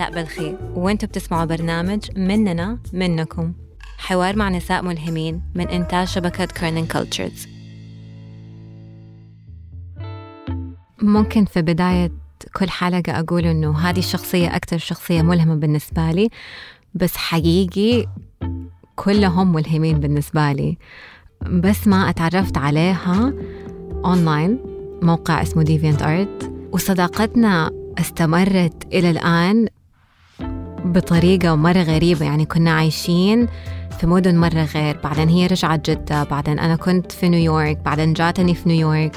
آلاء بلخي وانتوا بتسمعوا برنامج مننا منكم، حوار مع نساء ملهمين من إنتاج شبكة Learning Cultures. ممكن في بداية كل حلقة أقول إنه هذه الشخصية أكثر شخصية ملهمة بالنسبة لي، بس حقيقي كلهم ملهمين بالنسبة لي. بس ما أتعرفت عليها أونلاين، موقع اسمه Deviant Art، وصداقتنا استمرت إلى الآن بطريقة مرة غريبة. يعني كنا عايشين في مدن مرة غير، بعدين هي رجعت جدة، بعدين أنا كنت في نيويورك، بعدين جاتني في نيويورك.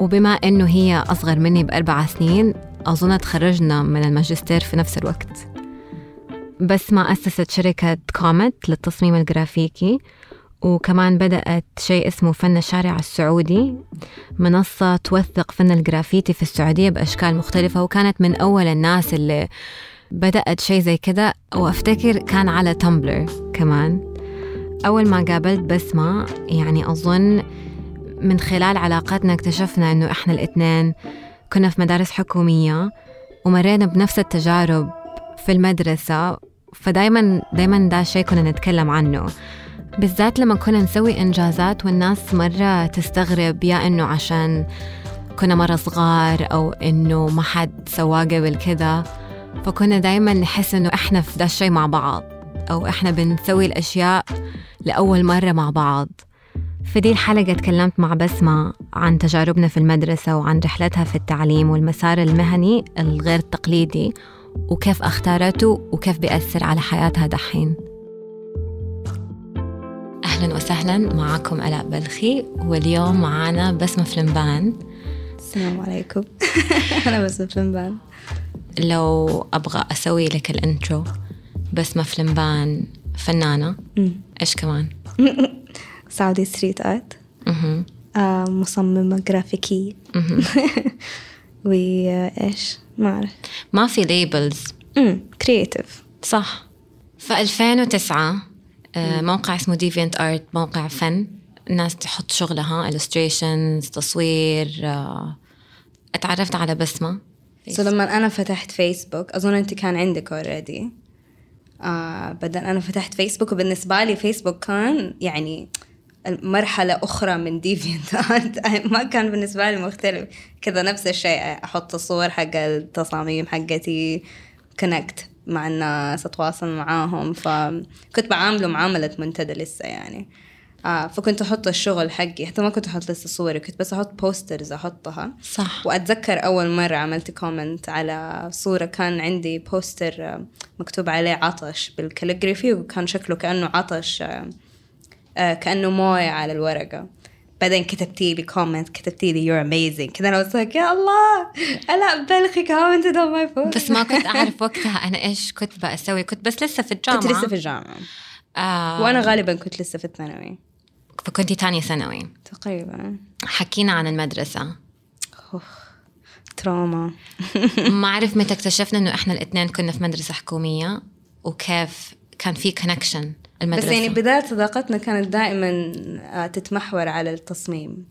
وبما أنه هي أصغر مني ب4 سنين، أظن تخرجنا من الماجستير في نفس الوقت. بس ما أسست شركة كومت للتصميم الجرافيكي، وكمان بدأت شيء اسمه فن الشارع السعودي، منصة توثق فن الجرافيتي في السعودية بأشكال مختلفة، وكانت من أول الناس اللي بدأت شيء زي كده، وأفتكر كان على تمبلر كمان. أول ما قابلت بسمة، يعني أظن من خلال علاقاتنا اكتشفنا أنه إحنا الاتنين كنا في مدارس حكومية ومرينا بنفس التجارب في المدرسة، فدايما ده شيء كنا نتكلم عنه، بالذات لما كنا نسوي إنجازات والناس مرة تستغرب، يا إنه عشان كنا مرة صغار أو إنه ما حد سواه قبل كده، فكنا دايما نحس إنه إحنا في ده الشيء مع بعض، أو إحنا بنسوي الأشياء لأول مرة مع بعض. في دي الحلقة تكلمت مع بسمة عن تجاربنا في المدرسة وعن رحلتها في التعليم والمسار المهني الغير تقليدي، وكيف اختارته وكيف بيأثر على حياتها دحين. أهلاً وسهلاً، معكم آلاء بلخي، واليوم معنا بسمة فلمبان. السلام عليكم. أنا بسمة فلمبان. لو أبغى أسوي لك الانترو، بسمة فلمبان فنانة، إيش كمان؟ سعودي ستريت آرت، مصممة جرافيكية، وإيش ما أعرف، ما في ليبلز، كرياتيف، صح. في 2009 موقع اسمه Deviant Art، موقع فن، الناس تحط شغلها، illustrations، تصوير. اتعرفت على بسمة لما أنا فتحت فيسبوك. أظن أنت كان عندك already. بدأ أنا فتحت فيسبوك، وبالنسبة لي فيسبوك كان يعني مرحلة أخرى من Deviant Art. ما كان بالنسبة لي مختلف كذا، نفس الشيء، أحط صور حق التصاميم حقتي، connect مع الناس، أتواصل معاهم، فكنت بعامله معاملة منتدى لسه يعني. فكنت أحط الشغل حقي، حتى ما كنت أحط لسه صوري، كنت بس أحط بوسترز أحطها، صح. وأتذكر أول مرة عملت كومنت على صورة، كان عندي بوستر مكتوب عليه عطش بالكاليغرافي، وكان شكله كأنه عطش، كأنه موية على الورقة. بعدين كتبتي لي كومنت، كتبتي لي you're amazing كذا. أنا قلت يا الله، ألا بلخي كومنتد on my phone. بس ما كنت أعرف وقتها أنا إيش كنت بأسوي، كنت بس لسه في الجامعة، كنت لسه في الجامعة، وأنا غالبا كنت لسه في الثانوي، فكنت تانية ثانوي تقريبا. حكينا عن المدرسة، تروما. ما أعرف متى اكتشفنا إنه إحنا الاثنين كنا في مدرسة حكومية، وكيف كان في كونكشن المدرسة. بس يعني بداية صداقتنا كانت دائما تتمحور على التصميم،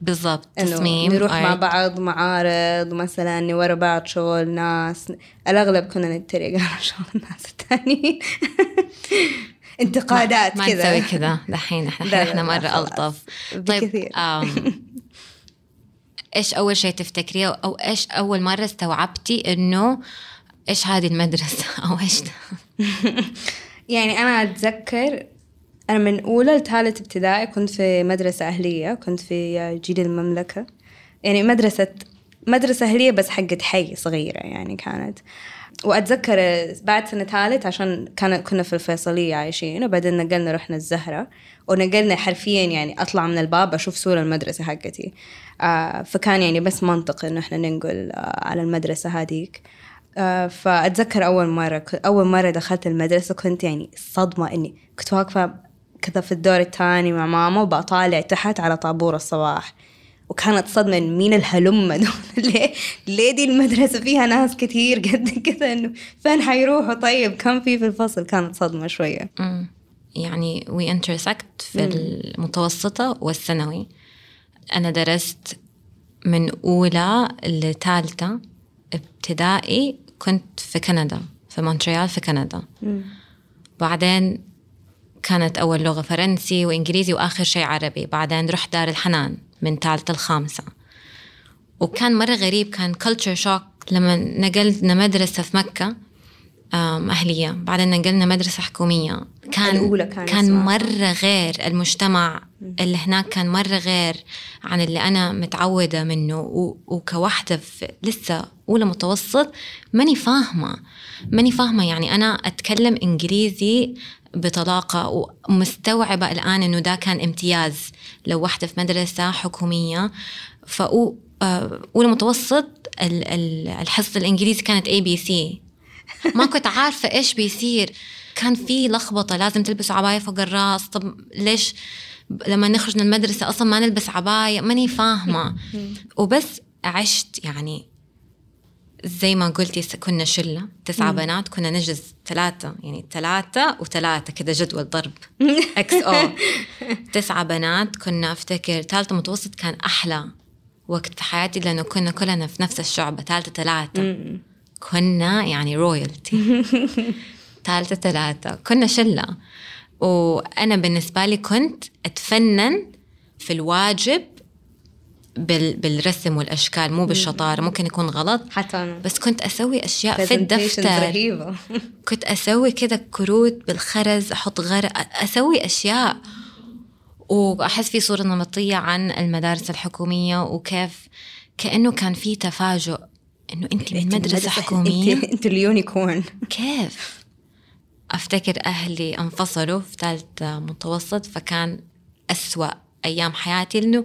بالضبط، تصميم، نروح مع بعض معارض مثلا، نورا بعض شغل ناس، الأغلب كنا نتريق على شغل الناس التانيين. انتقادات كذا، ما نسوي كذا دحين، احنا مرة ألطف. طيب، ايش أول شيء تفتكريه، أو ايش أول مرة استوعبتي إنه ايش هذه المدرسة أو ايش ده؟ يعني أنا أتذكر أنا من أولى لثالث ابتدائي كنت في مدرسة أهلية، كنت في جيل المملكة، يعني مدرسة أهلية بس حقت حي صغيرة يعني كانت. وأتذكر بعد سنة ثالث، عشان كنا في الفيصلية عايشين، وبعدين نقلنا رحنا الزهرة، ونقلنا حرفيا يعني أطلع من الباب أشوف صورة المدرسة حقتي. فكان يعني بس منطقي إنه إحنا ننقل على المدرسة هذيك. فأتذكر أول مرة دخلت المدرسة، كنت يعني صدمة إني كنت واقفة كذا في الدور الثاني مع ماما، وبطالع تحت على طابور الصباح، وكانت صدمة إن مين الهلمة دول، ليه دي المدرسة فيها ناس كتير قد كذا، إنه فين حيروحوا؟ طيب كم في الفصل؟ كانت صدمة شوية. يعني we intersect في المتوسطة والثانوي. أنا درست من أولى لثالثة ابتدائي كنت في كندا، في مونتريال في كندا. بعدين كانت أول لغة فرنسي وإنجليزي وآخر شيء عربي. بعدين رحت دار الحنان من ثالثة الخامسة، وكان مرة غريب، كان كلتشر شوك لما نقلنا مدرسة في مكة أهلية، بعدين نقلنا مدرسة حكومية. كان مرة غير المجتمع اللي هناك، كان مرة غير عن اللي أنا متعودة منه، وكواحدة لسه أولى متوسط ماني فاهمة. يعني أنا أتكلم إنجليزي بطلاقة، ومستوعبة الآن إنه ده كان امتياز لو واحدة في مدرسة حكومية. أولى متوسط الحصة الإنجليزي كانت ABC، ما كنت عارفة إيش بيصير، كان في لخبطة، لازم تلبس عباية فوق الراس. طب ليش لما نخرج من المدرسة أصلا ما نلبس عباية؟ ماني فاهمة. وبس عشت يعني زي ما قلتي، كنا شلة 9 بنات، كنا نجلس 3، يعني 3 و3 كده، جدول ضرب XO. 9 بنات. كنا أفتكر ثالثة متوسط كان أحلى وقت في حياتي، لأنه كنا كلنا في نفس الشعبة، ثالثة، كنا يعني رويالتي. ثالثة، كنا شلة. وأنا بالنسبة لي كنت أتفنن في الواجب بالرسم والأشكال، مو بالشطارة، ممكن يكون غلط حتى أنا. بس كنت أسوي أشياء في الدفتر رهيبة. كنت أسوي كده كروت بالخرز، أحط غرق، أسوي أشياء. وأحس في صورة نمطية عن المدارس الحكومية، وكيف كأنه كان في تفاجؤ إنه أنت من مدرسة حكومية، أنت اليونيكورن. كيف أفتكر أهلي انفصلوا في ثالثة متوسط، فكان أسوأ أيام حياتي، لأنه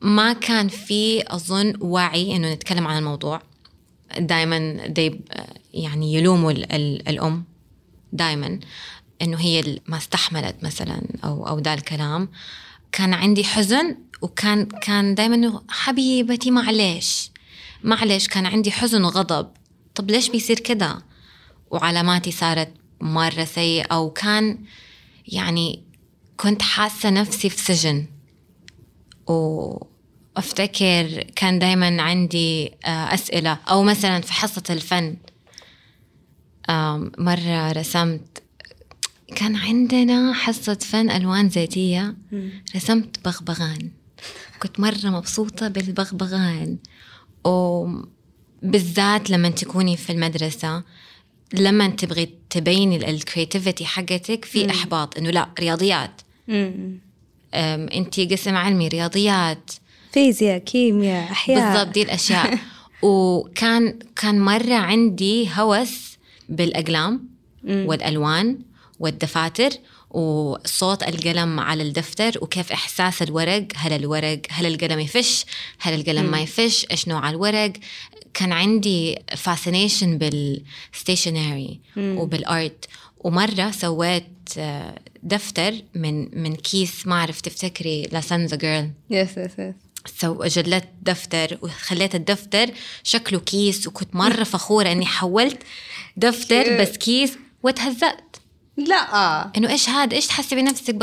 ما كان في أظن وعي إنه نتكلم عن الموضوع. دايما يعني يلوموا الأم دايما إنه هي ما استحملت مثلا أو دا الكلام. كان عندي حزن، وكان دايما إنه حبيبتي معليش. كان عندي حزن وغضب، طب ليش بيصير كده؟ وعلاماتي صارت مرة سيئة، وكان يعني كنت حاسة نفسي في سجن. وأفتكر كان دايما عندي أسئلة، أو مثلا في حصة الفن مرة رسمت، كان عندنا حصة فن ألوان زيتية، رسمت بغبغان، كنت مرة مبسوطة بالبغبغان. وبالذات لما تكوني في المدرسة، لما تبغي تبيني الكرياتيفيتي حقتك، في إحباط إنه لا رياضيات، أنتي قسم علمي رياضيات، فيزياء، كيمياء، أحياء، بالضبط دي الأشياء. وكان مرة عندي هوس بالأقلام والألوان والدفاتر، وصوت القلم على الدفتر، وكيف إحساس الورق، هل القلم يفش، هل القلم ما يفش، إيش نوع الورق. كان عندي فاسينيشن بالستيشنري وبالارت. ومرة سويت دفتر من كيس، ما عرفت تفتكري لاسانزا جيرل؟ يس. جلدت دفتر وخليت الدفتر شكله كيس، وكنت مرة فخورة إني حولت دفتر بس كيس، وتهزأت. لا إنه إيش هذا، إيش تحسي بنفسك؟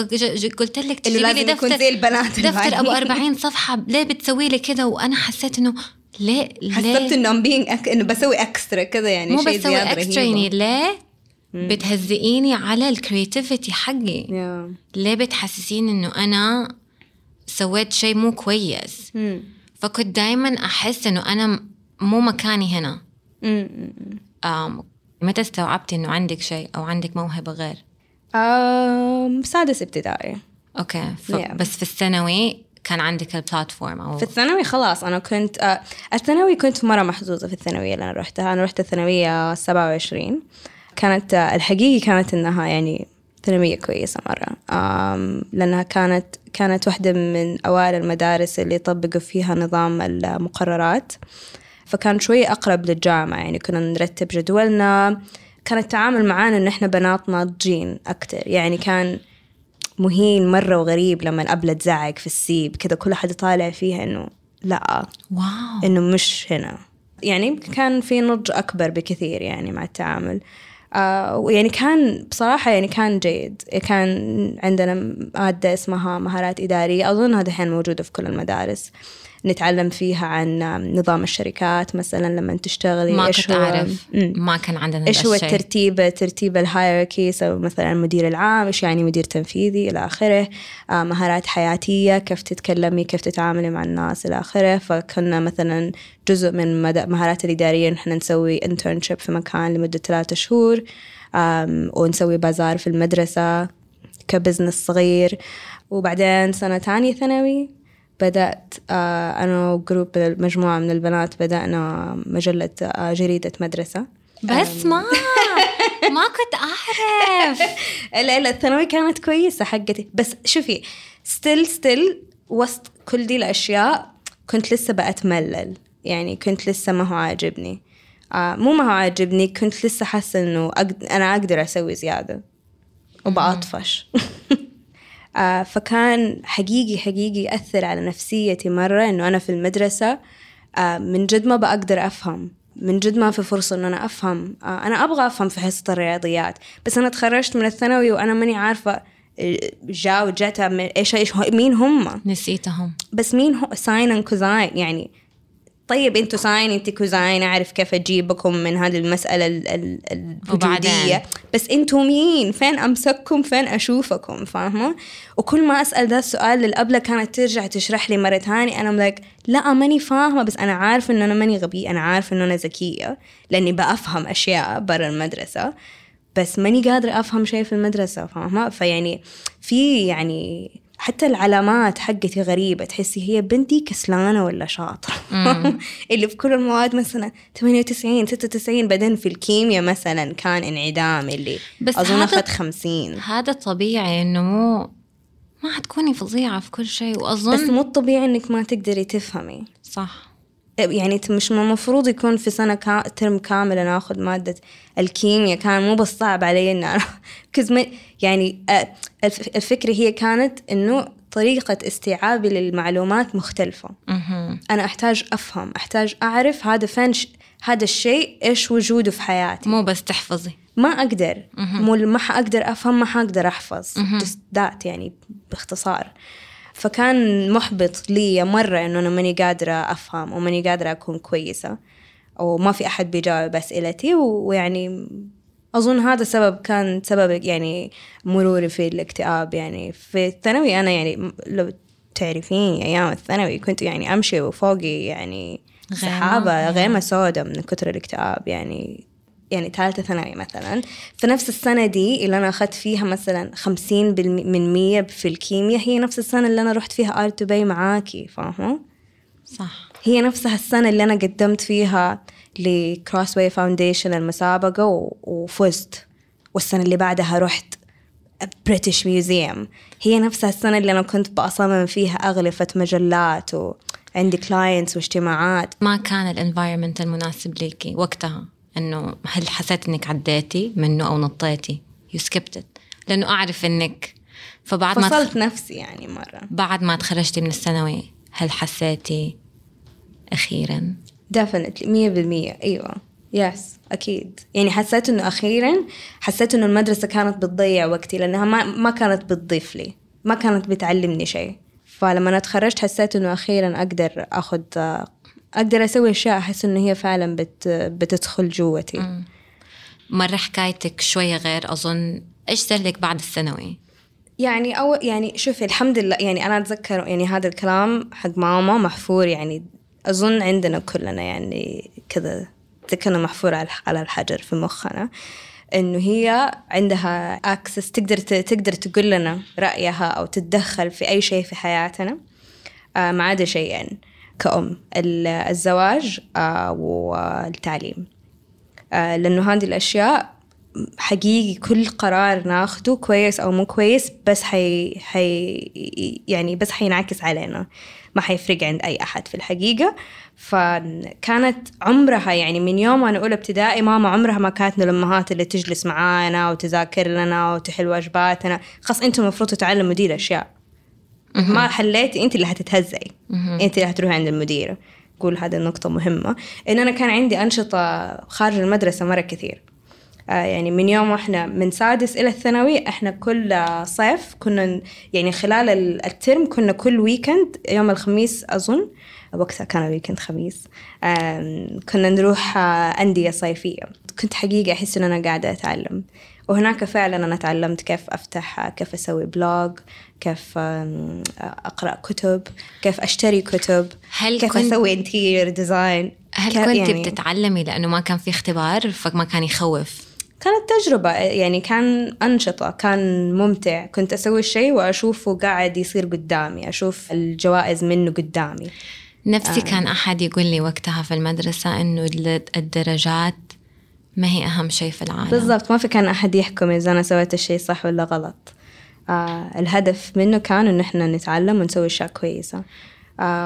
قلت لك تجيبي لي دفتر أبو 40 صفحة، ليه بتسوي لي كده؟ وأنا حسيت إنه ليه حسيت إنه إنه بسوي إكسترا كده، يعني مو بسوي إكسترا، يعني ليه بتهزئيني على الكرياتيفيتي حقي؟ ليه بتحسسين إنه أنا سويت شيء مو كويس؟ فكنت دايما أحس إنه أنا مو مكاني هنا. متى استوعبتي إنه عندك شيء أو عندك موهبة غير؟ سادس ابتدائي. أوكي. بس في الثانوي كان عندك البلاتفورم أو؟ في الثانوي خلاص، أنا كنت الثانوي كنت مرة محظوظة في الثانوية اللي أنا روحتها. أنا روحت الثانوية 27، كانت الحقيقة كانت إنها يعني ثانوية كويسة مرة، لأنها كانت واحدة من أوائل المدارس اللي طبقوا فيها نظام المقررات، فكان شوية أقرب للجامعة. يعني كنا نرتب جدولنا، كان التعامل معانا إن إحنا بنات ناضجين أكتر. يعني كان مهين مرة وغريب لما الأبلة تزعق في السيب كذا، كل حد طالع فيها إنه لا، واو، إنه مش هنا. يعني كان في نضج أكبر بكثير يعني مع التعامل. ويعني كان بصراحة يعني كان جيد. كان عندنا مادة اسمها مهارات إدارية، أظن هذا الحين موجودة في كل المدارس. نتعلم فيها عن نظام الشركات مثلا لما تشتغلي، ما كنت أعرف، ما كان عندنا إيش هو ترتيب الهايركي، مثلا المدير العام إيش يعني مدير تنفيذي إلى آخره، مهارات حياتية كيف تتكلمي كيف تتعاملي مع الناس إلى آخره. فكنا مثلا جزء من مهارات الإدارية نحن نسوي انترنشيب في مكان لمدة 3 شهور، ونسوي بازار في المدرسة كبزنس صغير. وبعدين سنة تانية ثانوي بدأت أنا وجروب مجموعة من البنات بدأنا مجلة جريدة مدرسة. بس ما كنت أعرف. لا الثانوي كانت كويسة حقتي، بس شوفي ستيل وسط كل دي الأشياء كنت لسه بأتملل، يعني كنت لسه ما هو عاجبني، كنت لسه حاسة إنه أنا أقدر أسوي زيادة وبأطفش. فكان حقيقي أثر على نفسيتي مرة إنه أنا في المدرسة من جد ما بقدر أفهم، من جد ما في فرصة إن أنا أفهم. أنا أبغى أفهم في حصة الرياضيات، بس أنا تخرجت من الثانوي وأنا ماني عارفة جاتا إيش مين هم، نسيتهم. بس مين هو ساين أند كوزاين؟ يعني طيب أنتوا ساين أنت كوزاين، أعرف كيف أجيبكم من هذه المسألة الوجودية، بس أنتوا مين؟ فين أمسككم؟ فين أشوفكم؟ فاهمة؟ وكل ما أسأل ذا السؤال للأبلة كانت ترجع تشرح لي مرة ثانية. أنا ملك لا ماني فاهمة، بس أنا عارفة إن أنا ماني غبي، أنا عارفة إن أنا ذكية لأني بأفهم أشياء برا المدرسة، بس ماني قادرة أفهم شيء في المدرسة، فاهمة؟ فيعني يعني حتى العلامات حقتي غريبة، تحسي هي بنتي كسلانة ولا شاطرة؟ اللي في كل المواد مثلا 98 96، بعدين في الكيمياء مثلا كان انعدام اللي أظن أخذت 50. هذا طبيعي إنه ما حتكوني فظيعة في كل شيء، وأظن بس مو الطبيعي إنك ما تقدري تفهمي صح. يعني مش المفروض يكون في سنة ترم كامل أنا أخذ مادة الكيمياء، كان مو بس صعب علي إن أنا يعني الفكرة هي كانت إنه طريقة استيعابي للمعلومات مختلفة. أنا أحتاج أفهم، أحتاج أعرف هذا فين، هذا الشيء إيش وجوده في حياتي، مو بس تحفظي. ما أقدر، ما حقدر أفهم، ما حقدر أحفظ ذات، يعني باختصار. فكان محبط لي مرة إنه أنا ماني قادرة أفهم وماني قادرة أكون كويسة وما في أحد بيجاوب أسئلتي، ويعني أظن هذا كان سبب يعني مروري في الاكتئاب. يعني في الثانوي أنا يعني لو تعرفين أيام الثانوي كنت يعني أمشي وفوقي يعني سحابة غيمة سودة من كتر الاكتئاب. يعني ثالثة ثانوي مثلا، في نفس السنة دي اللي أنا أخذت فيها مثلا 50% من 100 في الكيمياء، هي نفس السنة اللي أنا رحت فيها آرت دبي معاكي، فاهمة؟ صح، هي نفسها السنة اللي أنا قدمت فيها لكروس واي فاونديشن المسابقة وفزت، والسنة اللي بعدها رحت بريتش ميوزيوم، هي نفسها السنة اللي أنا كنت بأصمم فيها أغلفة مجلات وعندي كلاينتس واجتماعات. ما كان الانفايرمنت المناسب ليكي وقتها؟ إنه هل حسيت إنك عديتي منه أو نطيتي يسكبتت؟ لأنه أعرف إنك فبعد ما فصلت نفسي يعني مرة بعد ما تخرجتي من الثانوي، هل حسيتي أخيراً؟ definitely 100%. أيوة يس أكيد، يعني حسيت إنه أخيراً، حسيت إنه المدرسة كانت بتضيع وقتي لأنها ما كانت بتضيف لي، ما كانت بتعلمني شيء. فلما أنا تخرجت حسيت إنه أخيراً أقدر أخذ، أقدر أسوي أشياء أحس إنه هي فعلاً بتدخل جوتي. مرة حكايتك شوية غير أظن. إيش سلك بعد الثانوي؟ يعني يعني شوفي الحمد لله، يعني أنا أتذكر يعني هذا الكلام حق ماما محفور، يعني أظن عندنا كلنا يعني كذا كنا محفور على الحجر في مخنا، إنه هي عندها أكسس، تقدر تقول لنا رأيها أو تتدخل في أي شيء في حياتنا، ما عدا شيئين يعني. كأم الزواج والتعليم، لأنه هذه الأشياء حقيقي كل قرار ناخده كويس أو مو كويس بس يعني بس حينعكس علينا، ما حيفرق عند أي أحد في الحقيقة. فكانت عمرها يعني من يوم أنا أولى ابتدائي ماما عمرها ما كانت من الأمهات اللي تجلس معانا وتذاكر لنا وتحل واجباتنا، خاص أنتم المفروض تتعلموا دي الأشياء. ما حليتي انت اللي هتتهزئي، انت اللي هتروحي عند المدير. قول هذه النقطة مهمة، ان انا كان عندي انشطة خارج المدرسة مرة كثير، يعني من يوم احنا من سادس الى الثانوي احنا كل صيف كنا يعني خلال الترم كنا كل ويكند يوم الخميس اظن وقتها كان ويكند خميس كنا نروح انديه صيفيه. كنت حقيقه احس ان انا قاعده اتعلم، وهناك فعلا انا تعلمت كيف افتح، كيف اسوي بلوج، كيف اقرا كتب، كيف اشتري كتب، كيف اسوي انتيرير ديزاين. هل كنت يعني بتتعلمي لانه ما كان في اختبار فما كان يخوف؟ كانت تجربة يعني، كان أنشطة، كان ممتع. كنت أسوي الشيء وأشوفه قاعد يصير قدامي، أشوف الجوائز منه قدامي. نفسي كان أحد يقول لي وقتها في المدرسة إنه الدرجات ما هي أهم شيء في العالم. بالضبط، ما في كان أحد يحكم إذا أنا سويت الشيء صح ولا غلط. الهدف منه كان إن إحنا نتعلم ونسوي أشياء كويسة.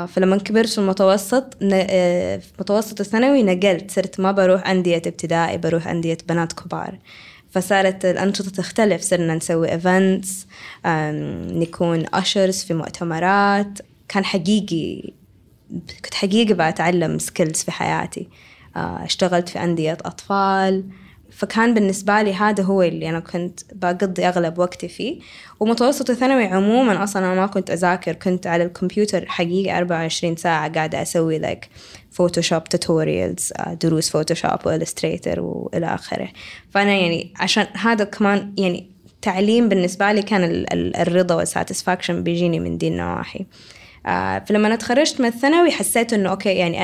فلما كبرت في المتوسط، متوسط الثانوي نقلت، صرت ما بروح أندية ابتدائي، بروح أندية بنات كبار، فصارت الأنشطة تختلف. صرنا نسوي إيفنتس، نكون أشرز في مؤتمرات. كان حقيقي، كنت حقيقي بتعلم سكيلز في حياتي. اشتغلت في أندية أطفال، فكان بالنسبة لي هذا هو اللي أنا كنت بقضي أغلب وقتي فيه. ومتوسط الثانوي عموما أصلا أنا ما كنت أذاكر، كنت على الكمبيوتر حقيقة 24 ساعة قاعدة أسوي like فوتوشوب توتوريالز، دروس فوتوشوب وإلستريتر وإلى آخره. فأنا يعني عشان هذا كمان يعني تعليم بالنسبة لي كان الرضا والساتسفاكشن بيجيني من دي النواحي. فلما أنا تخرجت من الثانوي حسيت إنه أوكي، يعني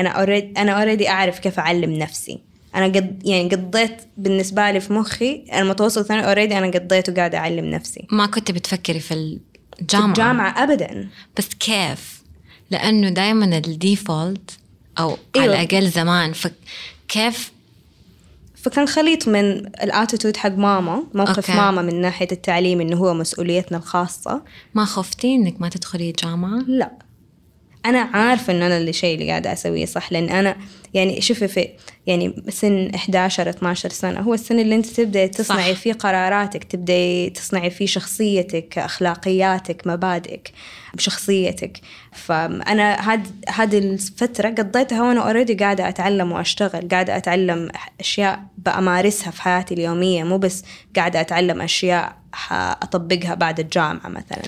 أنا already أعرف كيف أعلم نفسي. أنا يعني قضيت بالنسبة لي في مخي المتوسط الثانوي أوريدي أنا قضيته قاعدة أعلم نفسي. ما كنت بتفكري في الجامعة؟ الجامعة أبداً. بس كيف؟ لأنه دايماً الديفولت أو على الأقل زمان، فكيف؟ فكان خليط من الاتيتود حق ماما، موقف ماما من ناحية التعليم إنه هو مسؤوليتنا الخاصة. ما خفتي إنك ما تدخلي جامعة؟ لا، أنا عارفة إن أنا اللي قاعدة أسويه صح، لأن أنا يعني شوفي في يعني سن 11-12 سنة هو السن اللي أنت تبدأ تصنعي فيه قراراتك، تبدأ تصنعي فيه شخصيتك، أخلاقياتك، مبادئك بشخصيتك. فأنا هذه الفترة قضيتها وأنا أوريدي قاعدة أتعلم وأشتغل، قاعدة أتعلم أشياء بأمارسها في حياتي اليومية، مو بس قاعدة أتعلم أشياء أطبقها بعد الجامعة مثلاً،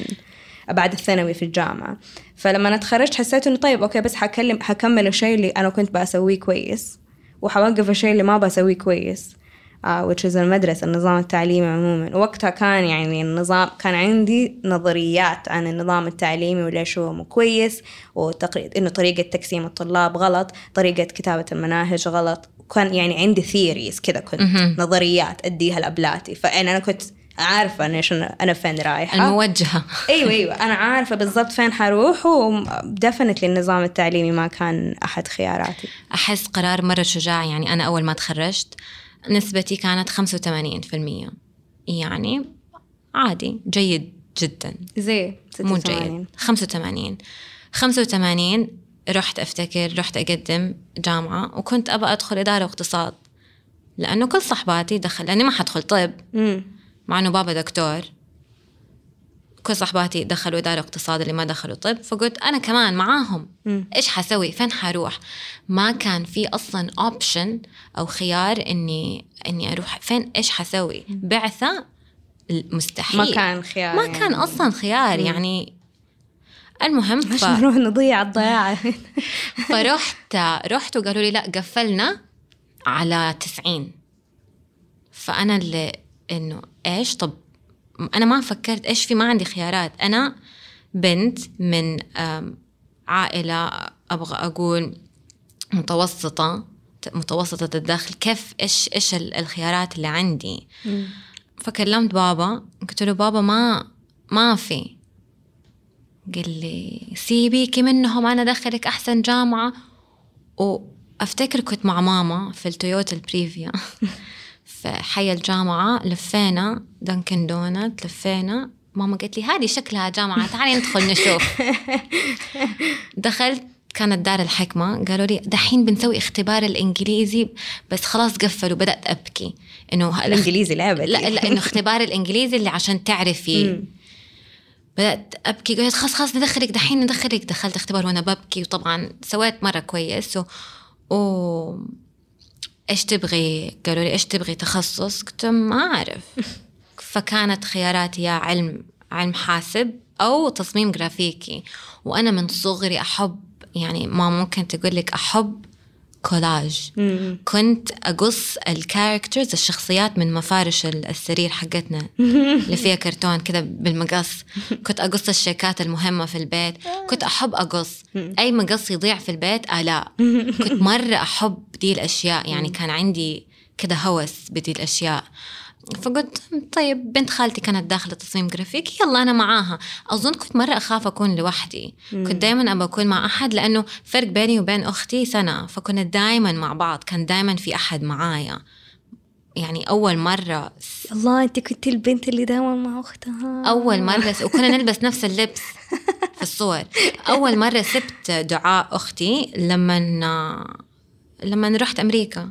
بعد الثانوي في الجامعة. فلما أنا تخرجت حسيت إنه طيب أوكي، بس هكمل الشيء اللي أنا كنت بأسويه كويس، وحوقف الشيء اللي ما بأسويه كويس، which is المدرسة، النظام التعليمي عموما. وقتها كان يعني النظام، كان عندي نظريات عن النظام التعليمي وليش هو مو كويس، إنه طريقة تقسيم الطلاب غلط، طريقة كتابة المناهج غلط. كان يعني عندي theories كذا، كنت نظريات أديها لأبلاتي. فأنا كنت عارفة أنا فين رايحة، الموجهة. أيوة أنا عارفة بالضبط فين حروح، ودفنت للنظام التعليمي ما كان أحد خياراتي. أحس قرار مرة شجاع. يعني أنا أول ما تخرجت نسبتي كانت 85%، يعني عادي، جيد جدا، زي مو جيد. 85 رحت أفتكر رحت أقدم جامعة، وكنت أبقى أدخل إدارة واقتصاد لأنه كل صحباتي دخل، لأني ما حدخل طب مع أنه بابا دكتور. كل صحباتي دخلوا إدارة اقتصاد، اللي ما دخلوا طب، فقلت أنا كمان معاهم. إيش حسوي؟ فين حروح؟ ما كان في أصلاً أوبشن أو خيار إني أروح فين. إيش حسوي؟ بعثة مستحيل، ما كان خيار، ما كان أصلاً خيار. يعني المهم مش نروح نضيع الضياع. فرحت وقالوا لي لا، قفلنا على 90. فأنا اللي إنه إيش؟ طب أنا ما فكرت إيش في، ما عندي خيارات. أنا بنت من عائلة أبغى أقول متوسطة الدخل، كيف إيش الخيارات اللي عندي؟ فكلمت بابا، قلت له بابا ما في. قال لي سيبيكي منهم، أنا دخلك أحسن جامعة. وأفتكر كنت مع ماما في التويوتا البريفيا في حي الجامعة، لفينا دانكن دونت، لفينا. ماما قالت لي هذه شكلها جامعة، تعالي ندخل نشوف. دخلت، كانت دار الحكمة. قالوا لي دحين بنسوي اختبار الإنجليزي، بس خلاص قفلوا. بدأت أبكي إنه الإنجليزي لعبة، لا إنه اختبار الإنجليزي اللي عشان تعرفي. بدأت أبكي، قالت خلاص ندخلك دحين، ندخلك. دخلت اختبار وأنا ببكي، وطبعا سويت مرة كويس إيش تبغي؟ قالوا لي إيش تبغي تخصص؟ قلت ما أعرف. فكانت خياراتي يا علم حاسب أو تصميم جرافيكي. وأنا من صغري أحب، يعني ما ممكن تقول لك أحب كولاج. كنت أقص الكاركترز، الشخصيات، من مفارش السرير حقتنا اللي فيها كرتون كذا بالمقص. كنت أقص الشيكات المهمة في البيت، كنت أحب أقص أي مقص يضيع في البيت. آلاء كنت مرة أحب دي الأشياء، يعني كان عندي كذا هوس بدي الأشياء. فقلت طيب بنت خالتي كانت داخلة تصميم جرافيكي، يلا أنا معاها. أظن كنت مرة أخاف أكون لوحدي، كنت دايماً أبى أكون مع أحد، لأنه فرق بيني وبين أختي سنة، فكنا دايماً مع بعض، كان دايماً في أحد معايا. يعني أول مرة الله، أنت كنت البنت اللي دايماً مع أختها. أول مرة وكنا نلبس نفس اللبس في الصور. أول مرة سبت دعاء أختي لما رحت أمريكا.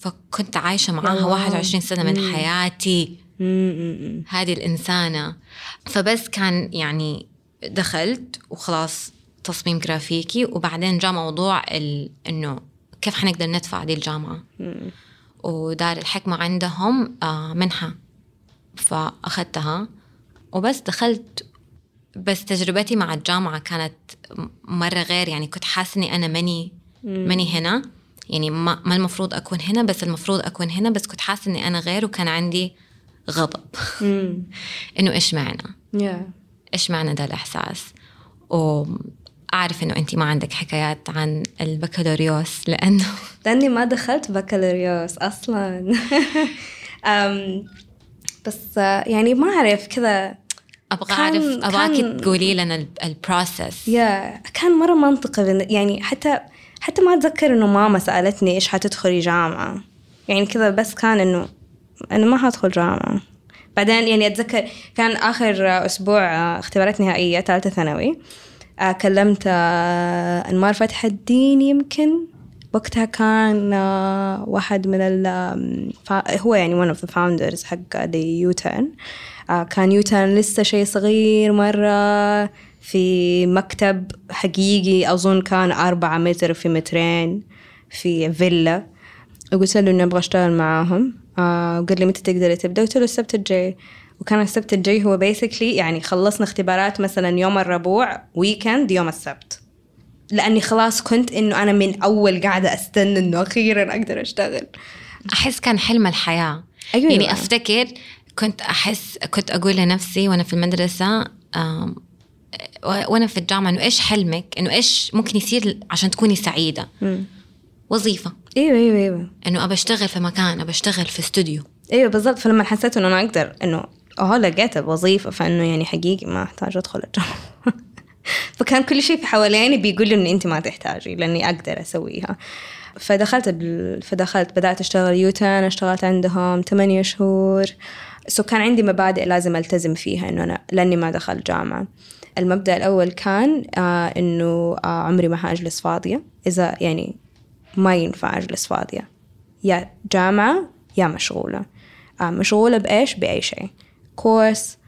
فكنت عايشة معاها 21 سنة من حياتي، هذه الإنسانة. فبس كان يعني دخلت وخلاص تصميم جرافيكي، وبعدين جاء موضوع إنه كيف حنقدر ندفع دي الجامعة. ودار الحكمة عندهم منحة، فأخذتها وبس دخلت. بس تجربتي مع الجامعة كانت مرة غير، يعني كنت حاسة إني أنا مني هنا، يعني ما المفروض أكون هنا، بس المفروض أكون هنا. بس كنت حاسة أني أنا غير، وكان عندي غضب أنه إيش معنى إيش معنى ده الإحساس. وأعرف أنه أنت ما عندك حكايات عن البكالوريوس، لأني ما دخلت بكالوريوس أصلا. بس يعني ما أعرف كذا، أبغى أعرف، أبغاك تقولي لنا البروسس. كان مرة منطقي، يعني حتى ما أتذكر إنه ماما سألتني إيش هتدخلي جامعة، يعني كذا. بس كان إنه أنا ما هدخل جامعة. بعدين يعني أتذكر كان آخر أسبوع اختبارات نهائية ثالثة ثانوي، كلمت أنمار فتح الدين يمكن وقتها، كان واحد من هو يعني one of the founders حق دي Uturn. كان Uturn لسه شيء صغير مرة، في مكتب حقيقي أظن كان 4 متر في 2 متر في فيلا. وقلت له إنه أبغى أشتغل معاهم، وقال لي متى تقدري تبدأ؟ قلت له السبت الجاي. وكان السبت الجاي هو بيسكلي يعني خلصنا اختبارات مثلا يوم الربوع، ويكند يوم السبت، لأني خلاص كنت إنه أنا من أول قاعدة أستنى إنه أخيرا أقدر أشتغل. أحس كان حلم الحياة. أيوة. يعني أفتكر كنت أقول لنفسي وأنا في المدرسة وأنا في الجامعة، إنه إيش حلمك، إنه إيش ممكن يصير عشان تكوني سعيدة. وظيفة. أيوة. إنه أبى أشتغل في مكان، أبى أشتغل في استوديو. أيوة بالضبط. فلما حسيت إنه أنا أقدر، إنه لقيت وظيفة، فإنه يعني حقيقي ما أحتاج أدخل الجامعة. فكان كل شيء في حواليني بيقول لي إن أنت ما تحتاجي، لأني أقدر أسويها. فدخلت بدأت أشتغل Uturn، اشتغلت عندهم 8 شهور. كان عندي مبادئ لازم ألتزم فيها، إنه أنا لأني ما دخلت جامعة. المبدأ الأول كان إنه عمري ما هأجلس فاضية، إذا يعني ما ينفع أجلس فاضية، يا جامعة يا مشغولة. مشغولة بإيش؟ بأي شيء، كورس،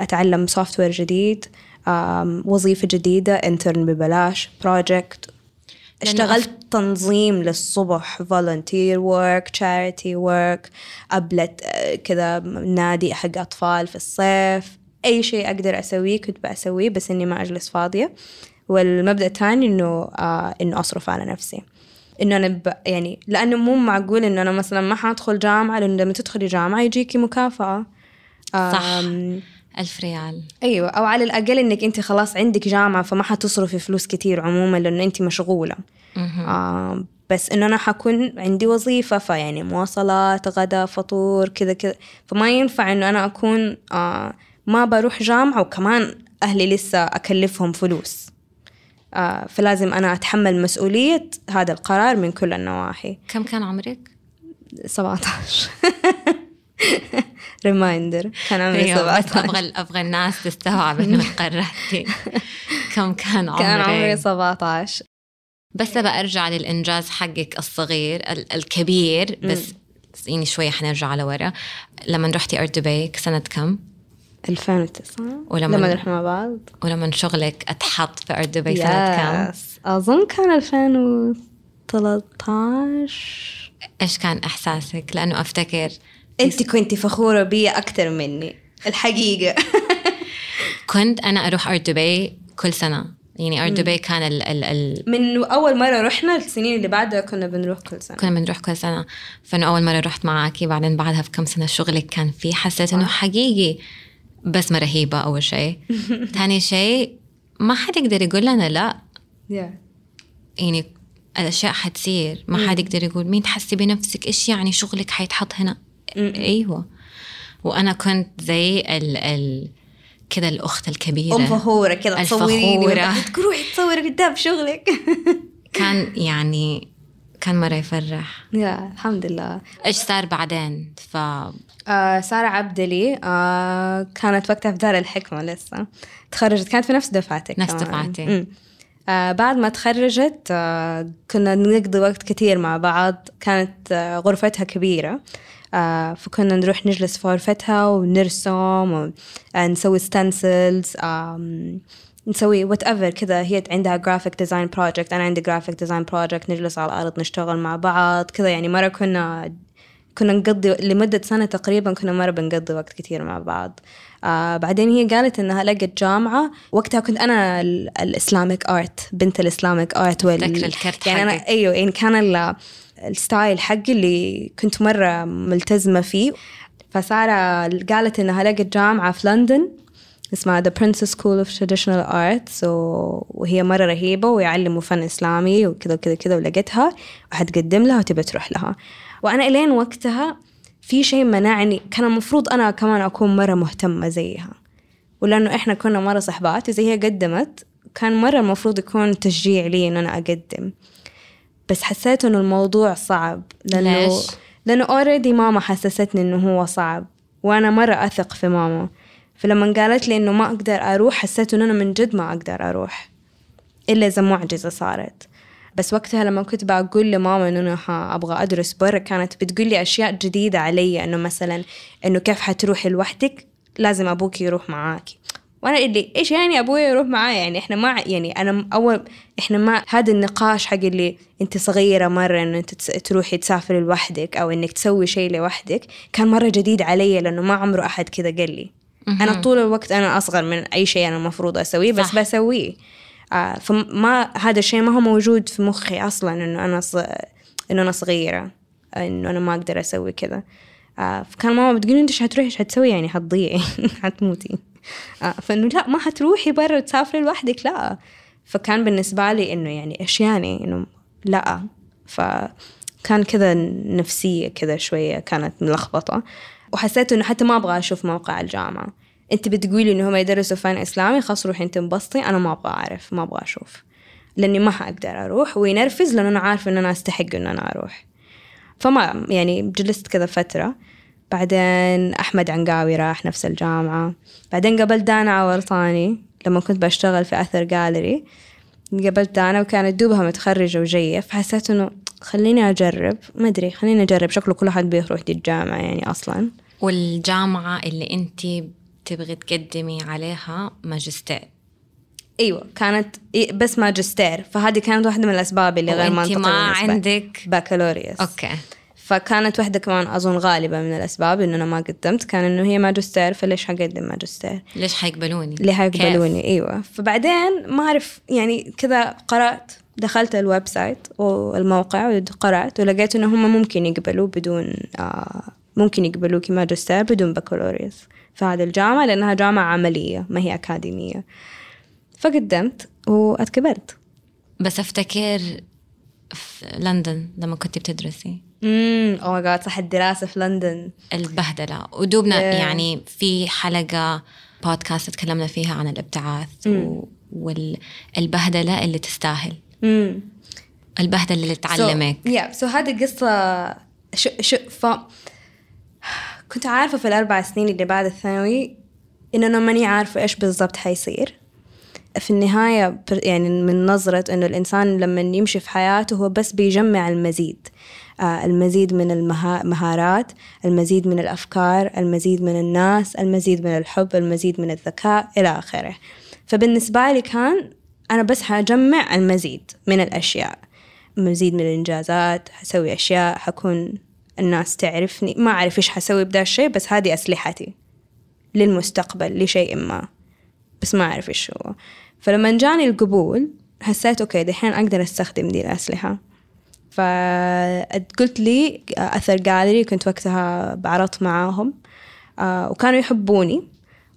أتعلم سوفتوير جديد، وظيفة جديدة، انترن ببلاش، بروجكت، اشتغلت تنظيم للصبح، volunteer work، charity work، قبلت كذا نادي حق أطفال في الصيف. أي شيء أقدر أسويه كنت بأسويه، بس إني ما أجلس فاضية. والمبدأ الثاني إنه أصرف على نفسي، إنه أنا يعني لأنه مو معقول إنه أنا مثلا ما حادخل جامعة، لأنه لما تدخلي جامعة يجيكي مكافأة، صح؟ 1000 ريال. أيوة، أو على الأقل إنك أنت خلاص عندك جامعة، فما حتصرفي فلوس كتير عموما، لأنه أنت مشغولة. بس إنه أنا حكون عندي وظيفة، فيعني مواصلات، غدا، فطور، كذا كذا، فما ينفع إنه أنا أكون ما بروح جامعة وكمان أهلي لسه أكلفهم فلوس. فلازم أنا أتحمل مسؤولية هذا القرار من كل النواحي. كم كان عمرك؟ 17. ريمايندر، كان عمري 17. أبغى الناس تستوعب إنه قررتي. كم كان عمرك؟ كان عمري 17. بس أبغى أرجع للإنجاز حقك الصغير الكبير. بس يعني شوية حنرجع لورا. لما رحتي أرت دبي سنة كم؟ 2009. ولما نروح مع بعض، ولما شغلك اتحط في أرت دبي سنة كام؟ أظن كان 2000 13. إيش كان إحساسك؟ لأنه أفتكر أنت كنت فخورة بي أكتر مني الحقيقة. كنت أنا أروح آرت دبي كل سنة، يعني آرت دبي كان ال من أول مرة رحنا، السنين اللي بعدها كنا بنروح كل سنة، فأنا أول مرة رحت معاكي، بعدين بعدها في كم سنة شغلك كان فيه، حسيت إنه حقيقي بسمة رهيبة أول شيء. ثاني شيء ما حد يقدر يقول لنا لا، يعني الأشياء حتصير، ما حد يقدر يقول مين تحسي بنفسك، إيش يعني شغلك حيتحط هنا. أيوة، وأنا كنت زي ال كده الأخت الكبيرة الفخورة كده، تصوريني تروحي تصوري قدام شغلك. كان يعني كان مرة يفرح. يا الحمد لله. إيش صار بعدين؟ سارة عبدلي كانت وقتها في دار الحكمة لسه، تخرجت، كانت في نفس دفعتك. نفس دفعتي. بعد ما تخرجت كنا نقضي وقت كتير مع بعض، كانت غرفتها كبيرة، فكنا نروح نجلس في غرفتها ونرسم ونسوي ستنسلز، نسوي whatever كذا. هي عندها graphic design project، أنا عندي graphic design project، نجلس على الأرض نشتغل مع بعض كذا. يعني مرة كنا نقضي لمدة سنة تقريبا، كنا مرة بنقضي وقت كتير مع بعض. بعدين هي قالت إنها لقت جامعة، وقتها كنت أنا الإسلاميك آرت، بنت الإسلاميك آرت، يعني أنا أيوة، إن كان الستايل حقي اللي كنت مرة ملتزمة فيه. فسارة قالت إنها لقت جامعة في لندن اسمها The Princess School of Traditional Arts، وهي مرة رهيبة ويعلموا فن إسلامي وكذا وكذا كذا، ولقتها وهتقدم لها وتبي تروح لها. وأنا إلين وقتها في شيء منعني، كان المفروض أنا كمان أكون مرة مهتمة زيها، ولأنه إحنا كنا مرة صحبات وزي هي قدمت، كان مرة المفروض يكون تشجيع لي إن أنا أقدم، بس حسيت إنه الموضوع صعب. لأنه already ماما حسستني إنه هو صعب، وأنا مرة أثق في ماما، فلما قالت لي إنه ما أقدر أروح، حسيت إنه أنا من جد ما أقدر أروح إلا إذا معجزة صارت. بس وقتها لما كنت بقول لماما إنه أنا أبغى أدرس برا، كانت بتقول لي أشياء جديدة علي، إنه مثلا إنه كيف حتروحي لوحدك، لازم أبوك يروح معاكي. وأنا اللي إيش يعني أبوي يروح معايا؟ يعني إحنا ما يعني أنا أول إحنا ما هذا النقاش حق اللي أنت صغيرة مرة إنه أنت تروحي تسافري لوحدك أو إنك تسوي شيء لوحدك، كان مرة جديد علي، لأنه ما عمره أحد كذا قال لي. أنا طول الوقت أنا أصغر من أي شيء أنا المفروض أسويه، بس بسويه. فما هذا الشيء ما هو موجود في مخي أصلاً، إنه أنا صغيرة، إنه أنا ما أقدر أسوي كذا. فكان ماما بتقولي أنت إيش هتروحي إيش هتسوي، يعني هتضيعي هتموتي. فإنه لا، ما هتروحي برا تسافري لوحدك، لا. فكان بالنسبة لي إنه يعني إيش يعني إنه لا، فكان كذا نفسية كذا شوية كانت ملخبطة. وحسيت إنه حتى ما أبغى أشوف موقع الجامعة، أنت بتقولي إنه هم يدرسوا فن إسلامي، خلاص روحي أنت انبسطي، أنا ما أبغى أعرف، ما أبغى أشوف، لأني ما هقدر أروح، وينرفز لأن أنا عارفة إن أنا أستحق إن أنا أروح. فما يعني جلست كذا فترة. بعدين أحمد عنقاوي راح نفس الجامعة، بعدين قابلت دانا ورطاني لما كنت بشتغل في أثر جاليري، قابلت دانا وكانت دوبها متخرجة وجاية، فحسيت إنه خليني أجرب، ما أدري خليني أجرب، شكله كل أحد بيروح دي الجامعة يعني أصلاً. والجامعة اللي أنتي تبغي تقدمي عليها ماجستير. أيوة كانت بس ماجستير، فهذه كانت واحدة من الأسباب اللي غير منطقية. أنتي ما عندك بكالوريوس. أوكي. فكانت واحدة كمان أظن غالبة من الأسباب إن أنا ما قدمت، كان إنه هي ماجستير، فليش هقدم ماجستير؟ ليش حيقبلوني؟ ليه حيقبلوني؟ أيوة. فبعدين ما أعرف يعني كذا، قرأت، دخلت الويب سايت والموقع وقرأت، ولقيت إنه هم ممكن يقبلوا بدون ممكن يقبلوكي ماجستير بدون بكالوريوس في هذه الجامعة، لأنها جامعة عملية ما هي أكاديمية. فقدمت وأتقبلت. بس أفتكر في لندن لما كنت بتدرسي أوه جاد، صح الدراسة في لندن البهدلة، ودوبنا يعني في حلقة بودكاست تكلمنا فيها عن الابتعاث والبهدلة اللي تستاهل، البهدلة اللي تعلمك. سو هذه قصة كنت عارفة في ال4 سنين اللي بعد الثانوي إن أنا ماني عارفة إيش بالضبط حيصير في النهاية، يعني من نظرة إنه الإنسان لما يمشي في حياته هو بس بيجمع المزيد، المزيد من المهارات، المزيد من الأفكار، المزيد من الناس، المزيد من الحب، المزيد من الذكاء إلى آخره. فبالنسبة لي كان أنا بس هجمع المزيد من الأشياء، مزيد من الإنجازات، حسوي أشياء، حكون الناس تعرفني. ما أعرف إيش حسوي بدا الشيء، بس هذه أسلحتي للمستقبل لشيء ما، بس ما أعرف إيش هو. فلما جاني القبول حسيت أوكي دحين أقدر أستخدم دي الأسلحة. فقلت لي أثر غاليري، كنت وقتها بعرض معاهم وكانوا يحبوني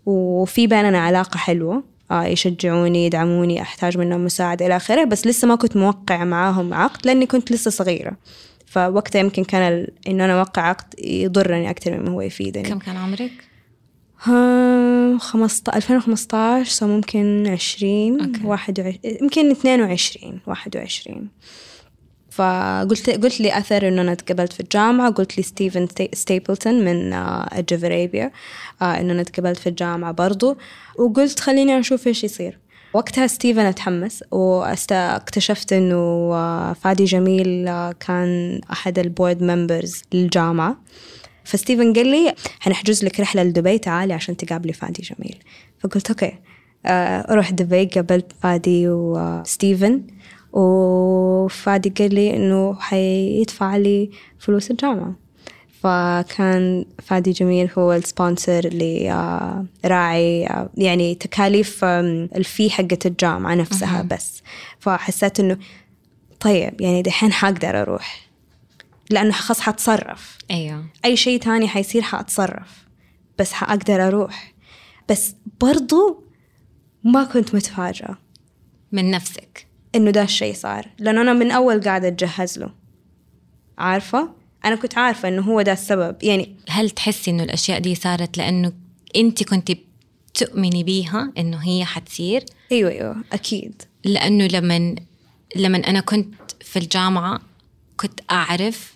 وفي بيننا علاقة حلوة، يشجعوني يدعموني، أحتاج منهم مساعدة إلى آخره، بس لسه ما كنت موقع معاهم عقد لأني كنت لسه صغيرة. فوقتها يمكن كان إن أنا أوقع عقد يضرني أكثر مما هو يفيدني. كم كان عمرك؟ 2015 صار، ممكن 22. فقلت لي أثر إنه أنا تقبلت في الجامعة، قلت لي ستيفن ستابلتون من الجزائر إنه أنا تقبلت في الجامعة برضو، وقلت خليني أشوف إيش يصير. وقتها ستيفن اتحمس، واكتشفت إنه فادي جميل كان أحد البورد ممبرز للجامعة. فستيفن قال لي هنحجز لك رحلة لدبي، تعالي عشان تقابلي فادي جميل. فقلت أوكي، أروح دبي. قابلت فادي وستيفن، وفادي قال لي إنه حيدفع لي فلوس الجامعة. فكان فادي جميل هو السبونسر اللي راعي يعني تكاليف الفي حقة الجامعة نفسها بس. فحسيت إنه طيب يعني دحين حقدر أروح، لأنه خلاص حتصرف. أيوة. أي شيء تاني حيصير حتصرف، بس حقدر أروح. بس برضو ما كنت متفاجئة من نفسك إنه ده الشيء صار، لأنه أنا من أول قاعدة أتجهز له. عارفة، أنا كنت عارفة إنه هو ده السبب. يعني هل تحسي إنه الأشياء دي صارت لأنه أنت كنت بتؤمني بيها إنه هي حتصير؟ أيوة أكيد، لأنه لمن أنا كنت في الجامعة كنت أعرف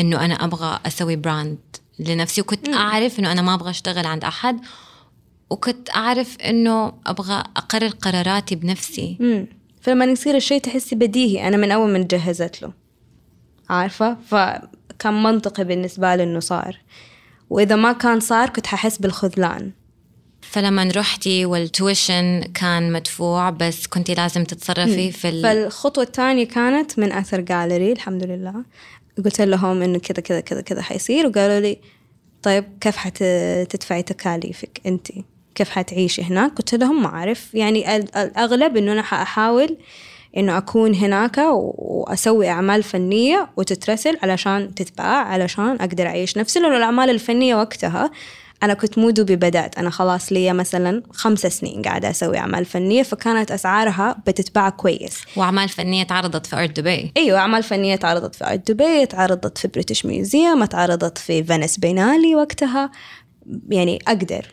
إنه أنا أبغى أسوي براند لنفسي، وكنت أعرف إنه أنا ما أبغى أشتغل عند أحد، وكنت أعرف إنه أبغى أقرر قراراتي بنفسي. فلما يصير الشيء تحسي بديهي، أنا من أول من جهزت له، عارفة. فكان منطقي بالنسبة لي إنه صار، وإذا ما كان صار كنت ححس بالخذلان. فلما رحتي والتويشن كان مدفوع، بس كنتي لازم تتصرفي فالخطوة الثانية كانت من أثر غاليري. الحمد لله قلت لهم إنه كذا كذا كذا كذا حيصير، وقالوا لي طيب كيف حتدفعي تكاليفك أنتي؟ كيف حتعيشي هناك؟ قلت لهم ما أعرف، يعني الأغلب إنه أنا حأحاول إنه أكون هناك وأسوي أعمال فنية وتترسل علشان تتباع، علشان أقدر أعيش نفسي. لأنه الأعمال الفنية وقتها أنا كنت مو دوبي بدأت، أنا خلاص ليا مثلا 5 سنين قاعدة أسوي أعمال فنية، فكانت أسعارها بتتباع كويس. وأعمال فنية تعرضت في آرت دبي. أيوة، أعمال فنية تعرضت في آرت دبي، تعرضت في بريتش ميوزيوم، تعرضت في فينيس بينالي وقتها. يعني أقدر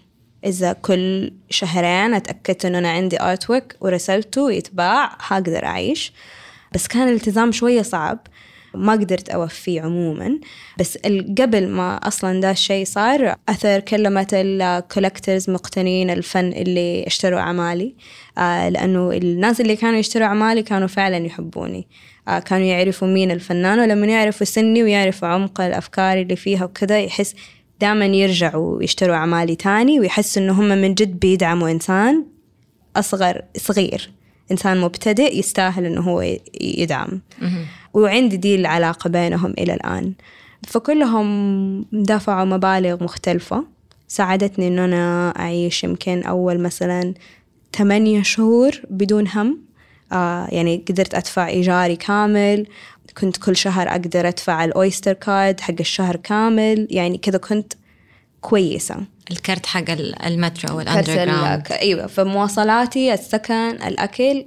إذا كل 2 شهرين أتأكدت أن أنا عندي آرتورك ورسلته يتباع هقدر أعيش. بس كان الالتزام شوية صعب، ما قدرت أوفيه عموما. بس قبل ما أصلا ده الشيء صار، أثر كلمة الكولكترز، مقتنين الفن اللي اشتروا أعمالي، لأنه الناس اللي كانوا يشتروا أعمالي كانوا فعلا يحبوني، كانوا يعرفوا مين الفنان، ولما يعرفوا سني ويعرفوا عمق الأفكار اللي فيها وكذا، يحس دائما يرجعوا يشتروا أعمالي تاني، ويحس إنه هم من جد بيدعموا إنسان صغير، إنسان مبتدئ يستاهل إنه هو يدعم. وعندي دي العلاقة بينهم إلى الآن. فكلهم دفعوا مبالغ مختلفة، ساعدتني إنه أنا أعيش يمكن أول مثلا 8 شهور بدون هم. يعني قدرت أدفع إيجاري كامل، كنت كل شهر أقدر أدفع الأويستر كارد حق الشهر كامل، يعني كذا كنت كويسة. الكرت حق المترو والأندرجراوند. أيوة، فمواصلاتي، السكن، الأكل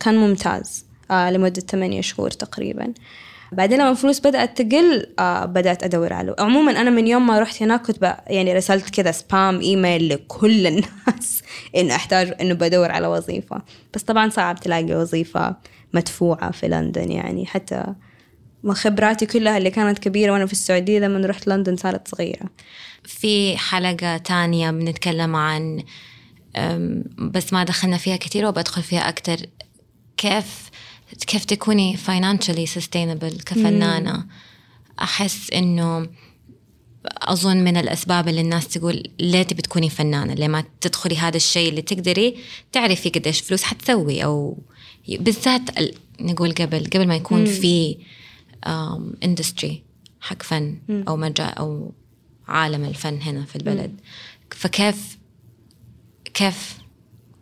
كان ممتاز لمدة 8 شهور تقريبا. بعدين لما الفلوس بدأت تقل بدأت أدور عليه. عموما أنا من يوم ما رحت هناك كنت يعني رسلت كذا سبام إيميل لكل الناس إنه أحتاج، إنه بدور على وظيفة. بس طبعا صعب تلاقي وظيفة مدفوعة في لندن، يعني حتى ما خبراتي كلها اللي كانت كبيرة وأنا في السعودية، لما رحت لندن صارت صغيرة. في حلقة تانية بنتكلم عن، بس ما دخلنا فيها كتير وبدخل فيها أكتر، كيف تكوني financially sustainable كفنانة. أحس إنه أظن من الأسباب اللي الناس تقول ليه تبي تكوني فنانة، ليه ما تدخلي هذا الشيء اللي تقدري تعرفي قديش فلوس حتسوي، أو بالذات نقول قبل ما يكون في اندستري حق فن أو مجال أو عالم الفن هنا في البلد. فكيف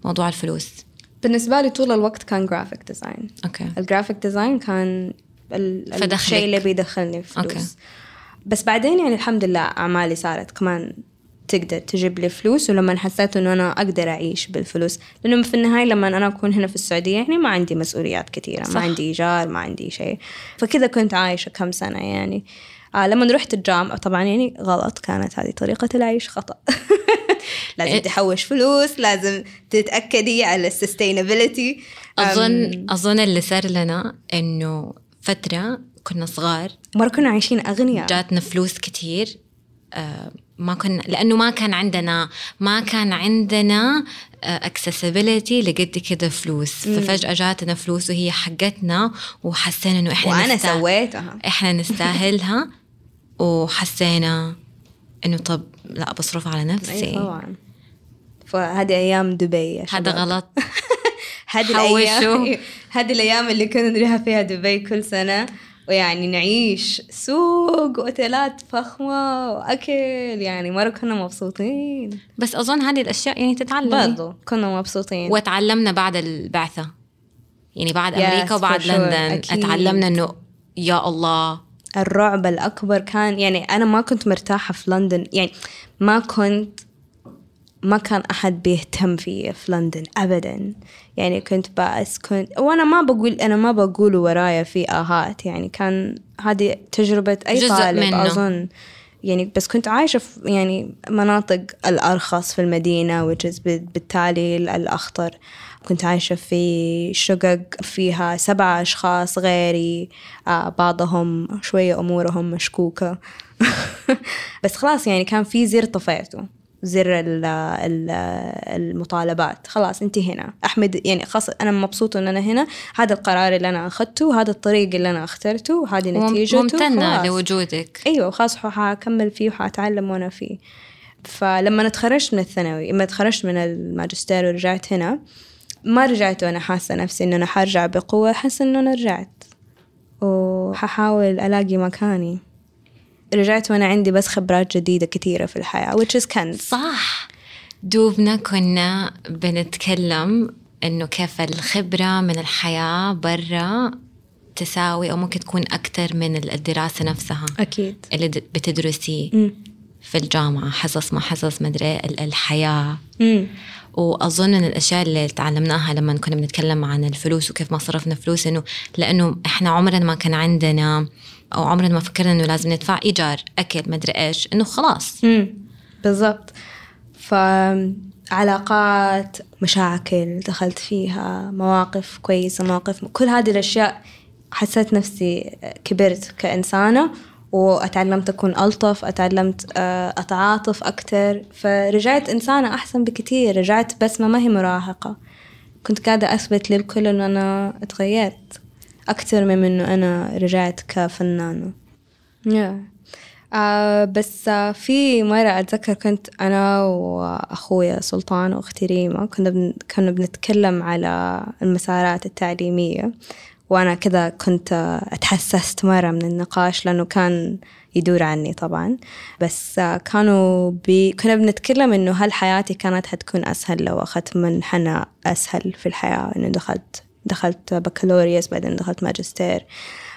موضوع الفلوس؟ بالنسبة لي طول الوقت كان جرافيك ديزاين. الجرافيك ديزاين كان الشيء اللي بيدخلني فلوس. بس بعدين يعني الحمد لله أعمالي صارت كمان تقدر تجيب لي فلوس، ولما حسيت إنه أنا أقدر أعيش بالفلوس، لأنه في النهاية لما أنا أكون هنا في السعودية يعني ما عندي مسؤوليات كثيرة، ما عندي إيجار، ما عندي شيء، فكذا كنت عايشة كم سنة يعني. لما رحت الجامعة طبعا يعني غلط، كانت هذه طريقة العيش خطأ. لازم تحوش فلوس، لازم تتأكدي على السستينابيلتي. أظن اللي صار لنا إنه فترة كنا صغار مرة كنا عايشين أغنياء، جاتنا فلوس كتير، ما كنا، لأنه ما كان عندنا accessibility لقد كده فلوس، ففجأة جاتنا فلوس وهي حقتنا، وحسينا إنه إحنا نستاهلها، وحسينا إنه طب لا بصرف على نفسي. أي طبعا، فهذه أيام دبي، هذا غلط. هذه الأيام اللي كنا نريها فيها دبي كل سنة، ويعني نعيش سوق وأوتيلات فخمة وأكل، يعني مرة كنا مبسوطين. بس أظن هذه الأشياء يعني تتعلم برضو، كنا مبسوطين وتعلمنا بعد البعثة، يعني بعد أمريكا وبعد لندن تعلمنا أنه يا الله الرعب الأكبر كان، يعني أنا ما كنت مرتاحة في لندن، يعني ما كان أحد بيهتم في لندن أبداً، يعني كنت بأس، وأنا ما بقول ورايا في آهات، يعني كان هذه تجربة أي طالب أظن يعني. بس كنت عايشة في يعني مناطق الأرخص في المدينة، بالتالي الأخطر. كنت عايشة في شقق فيها 7 أشخاص غيري، بعضهم شوية أمورهم مشكوكة. بس خلاص يعني كان في زر طفيته، زر المطالبات، خلاص أنت هنا أحمد، يعني خاصة أنا مبسوطة أن أنا هنا، هذا القرار اللي أنا أخذته، هذا الطريق اللي أنا اخترته، هذه نتيجته، ممتنة لوجودك. أيوة، وخاصة حأكمل فيه وحأتعلم وأنا فيه. فلما تخرجت من الثانوي، لما تخرجت من الماجستير ورجعت هنا، ما رجعت وأنا حاسة نفسي أن أنا حرجع بقوة، حاسة أن أنا رجعت وححاول ألاقي مكاني. رجعت وأنا عندي بس خبرات جديدة كثيرة في الحياة، which is كنز. صح، دوبنا كنا بنتكلم إنه كيف الخبرة من الحياة برا تساوي أو ممكن تكون أكتر من الدراسة نفسها. أكيد اللي بتدرسي في الجامعة، حصص ما حصص مدري الحياة. وأظن إن الأشياء اللي تعلمناها لما كنا بنتكلم عن الفلوس وكيف ما صرفنا فلوس، لأنه إحنا عمرنا ما كان عندنا أو عمرنا ما فكرنا إنه لازم ندفع إيجار، أكل، مدري إيش، إنه خلاص. بالضبط. فعلاقات، مشاكل دخلت فيها، مواقف كويسة، مواقف، كل هذه الأشياء حسيت نفسي كبرت كإنسانة، وأتعلمت أكون ألطف، أتعلمت أتعاطف أكتر، فرجعت إنسانة أحسن بكتير. رجعت بس ما هي مراهقة، كنت قاعدة أثبت للكل إنه أنا اتغيرت أكتر من إنه أنا رجعت كفنانة. بس في مرة أتذكر كنت أنا وأخويا سلطان وأختي ريما كنا بنتكلم على المسارات التعليمية، وأنا كذا كنت أتحسست مرة من النقاش لأنه كان يدور عني طبعا. بس كنا بنتكلم إنه هل حياتي كانت هتكون أسهل لو أخذت منحنى أسهل في الحياة، إنه دخلت بكالوريوس بعدين دخلت ماجستير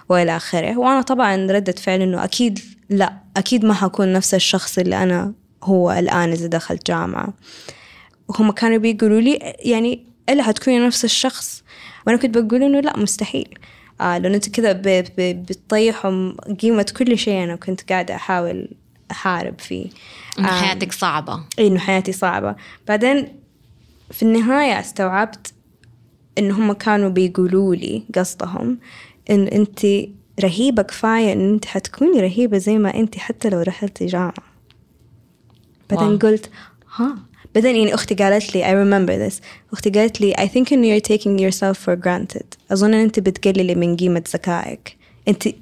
وإلى آخره. وأنا طبعا ردة فعلي إنه أكيد لا، أكيد ما هكون نفس الشخص اللي أنا هو الآن إذا دخلت جامعة. وهم كانوا بيقولوا لي يعني إلا هتكوني نفس الشخص، وأنا كنت بقول إنه لا مستحيل، لأن أنت كذا بتطيحوا قيمة كل شيء أنا كنت قاعدة أحاول أحارب فيه، إنه حياتك صعبة. إيه، إنه حياتي صعبة. بعدين في النهاية استوعبت إن هم كانوا بيقولوا لي قصدهم إن أنت رهيبة كفاية، إن أنت حتكوني رهيبة زي ما أنت حتى لو رحلتي جامعة. بعدين قلت بعدين يعني أختي قالت لي I remember this، أختي قالت لي I think إن you're taking yourself for granted، أظن إن أنت بتقللي من قيمة ذكائك،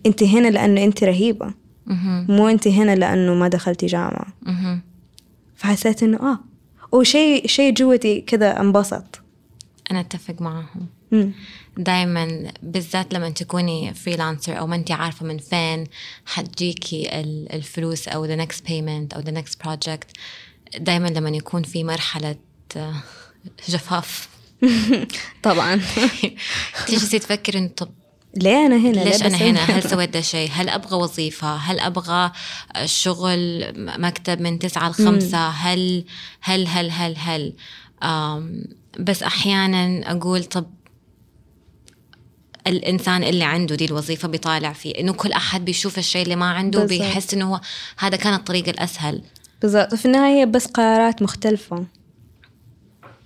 أنت هنا لأنه أنت رهيبة، مو أنت هنا لأنه ما دخلتي جامعة. فحسيت إنه وشيء جوتي كذا انبسط. أنا أتفق معهم. دايما بالذات لما تكوني فريلانسر أو ما أنت عارفة من فين حتجيكي الفلوس أو the next payment أو the next project. دايما لما يكون في مرحلة جفاف طبعا تجلسي تفكر إن طب ليه أنا هنا؟ ليش أنا هنا؟ هل سويت ده شيء؟ هل أبغى وظيفة؟ هل أبغى شغل مكتب من 9 ل 5؟ هل هل هل هل هل, هل. بس أحيانا أقول طب الإنسان اللي عنده دي الوظيفة بيطالع فيه إنه كل أحد بيشوف الشيء اللي ما عنده بيحس إنه هو هذا كان الطريق الأسهل. بالضبط. في النهاية بس قرارات مختلفة.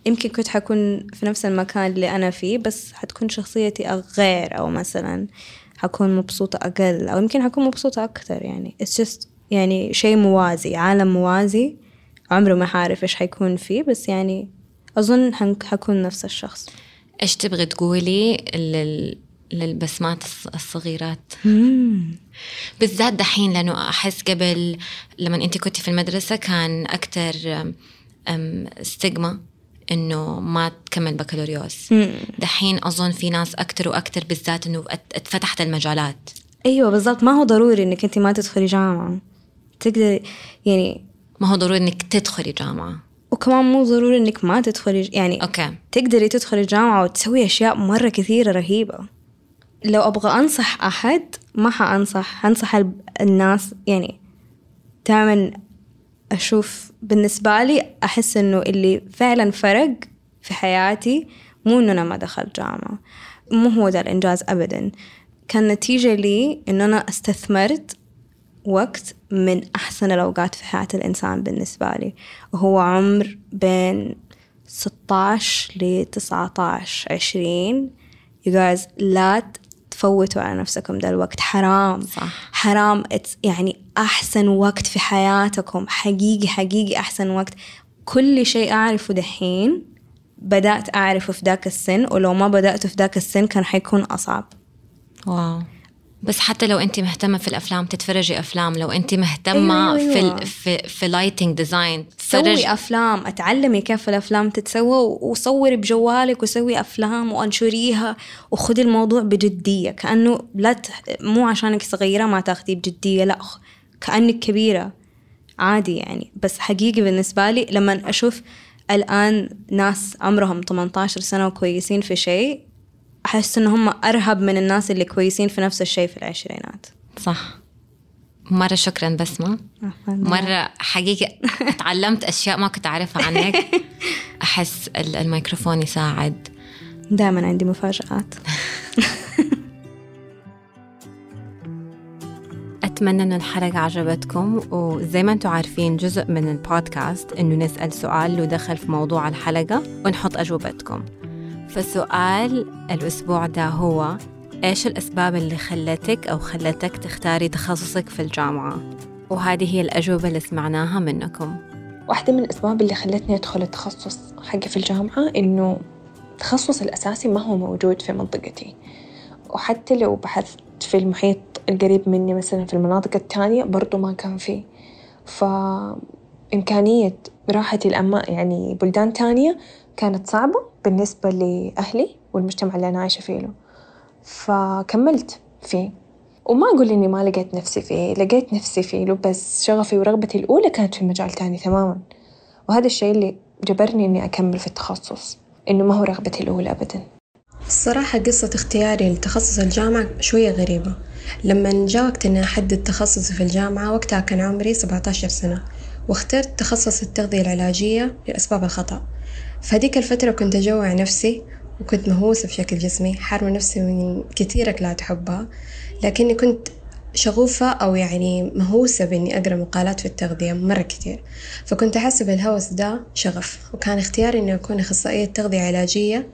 يمكن كنت حكون في نفس المكان اللي أنا فيه بس حتكون شخصيتي غير، أو مثلا حكون مبسوطة أقل أو يمكن حكون مبسوطة أكثر. يعني it's just يعني شيء موازي، عالم موازي، عمره ما حعرف إيش حيكون فيه، بس يعني أظن حكون نفس الشخص. إيش تبغي تقولي للبسمات الصغيرات بالذات دحين؟ لأنه أحس قبل لما أنت كنت في المدرسة كان أكتر استجمة إنه ما تكمل بكالوريوس. دحين أظن في ناس أكتر وأكتر بالذات إنه اتفتحت المجالات. أيوة بالضبط. ما هو ضروري إنك أنت ما تدخلي جامعة، تقدر يعني ما هو ضروري إنك تدخلي جامعة، وكمان مو ضروري إنك ما تدخلي يعني أوكي. تقدري تدخلي جامعة وتسوي أشياء مرة كثيرة رهيبة. لو أبغى أنصح أحد ما حأنصح، هنصح الناس يعني دائما أشوف بالنسبة لي أحس إنه اللي فعلا فرق في حياتي مو إنه أنا ما دخلت جامعة، مو هو ده الإنجاز أبدا. كان نتيجة لي إنه أنا استثمرت وقت من أحسن الأوقات في حياة الإنسان بالنسبة لي، وهو عمر بين 16 ل 19 20. You guys لا تفوتوا على نفسكم ده الوقت، حرام. صح. حرام. يعني أحسن وقت في حياتكم، حقيقي حقيقي أحسن وقت. كل شيء أعرفه دحين بدأت أعرفه في ذاك السن، ولو ما بدأته في ذاك السن كان حيكون أصعب. واو. بس حتى لو أنت مهتمة في الأفلام تتفرجي أفلام، لو أنت مهتمة أيوة. في لايتنج ديزاين تسوي أفلام، أتعلمي كيف الأفلام تتسوى، وصوري بجوالك وسوي أفلام وأنشريها، وخدي الموضوع بجدية كأنه مو عشانك صغيرة ما تاخدي بجدية، لا كأنك كبيرة عادي يعني. بس حقيقي بالنسبة لي لما أشوف الآن ناس عمرهم 18 سنة وكويسين في شيء، أحس إن هم أرهب من الناس اللي كويسين في نفس الشيء في العشرينات. صح. مرة شكرا بسمة، مرة حقيقة تعلمت أشياء ما كنت أعرفها عنك. أحس الميكروفون يساعد، دائما عندي مفاجآت. أتمنى أن الحلقة عجبتكم، وزي ما أنتم عارفين جزء من البودكاست أنه نسأل سؤال له دخل في موضوع الحلقة ونحط أجوبتكم. فسؤال الأسبوع ده هو إيش الأسباب اللي خلتك أو خلتك تختاري تخصصك في الجامعة؟ وهذه هي الأجوبة اللي سمعناها منكم. واحدة من الأسباب اللي خلتني أدخل التخصص حقي في الجامعة إنه التخصص الأساسي ما هو موجود في منطقتي، وحتى لو بحثت في المحيط القريب مني مثلا في المناطق التانية برضو ما كان فيه. فإمكانية راحتي لأما يعني بلدان تانية كانت صعبة بالنسبة لأهلي والمجتمع اللي أنا عايشة فيه، فكملت فيه. وما أقول إني ما لقيت نفسي فيه، لقيت نفسي فيه، بس شغفي ورغبتي الأولى كانت في مجال تاني تماماً، وهذا الشيء اللي جبرني إني أكمل في التخصص، إنه ما هو رغبتي الأولى أبداً. الصراحة قصة اختياري لتخصص الجامعة شوية غريبة. لما جاء وقت إني أحدد تخصصي في الجامعة وقتها كان عمري 17 سنة، واخترت تخصص التغذية العلاجية لأسباب الخطأ. فهذيك الفترة كنت أجوع نفسي وكنت مهووسة بشكل جسمي، حارمة نفسي من كثير أكلات أحبها، لكني كنت شغوفة أو يعني مهووسة بإني أقرأ مقالات في التغذية مرة كثير. فكنت أحسب الهوس ده شغف، وكان اختياري إني أكون أخصائية تغذية علاجية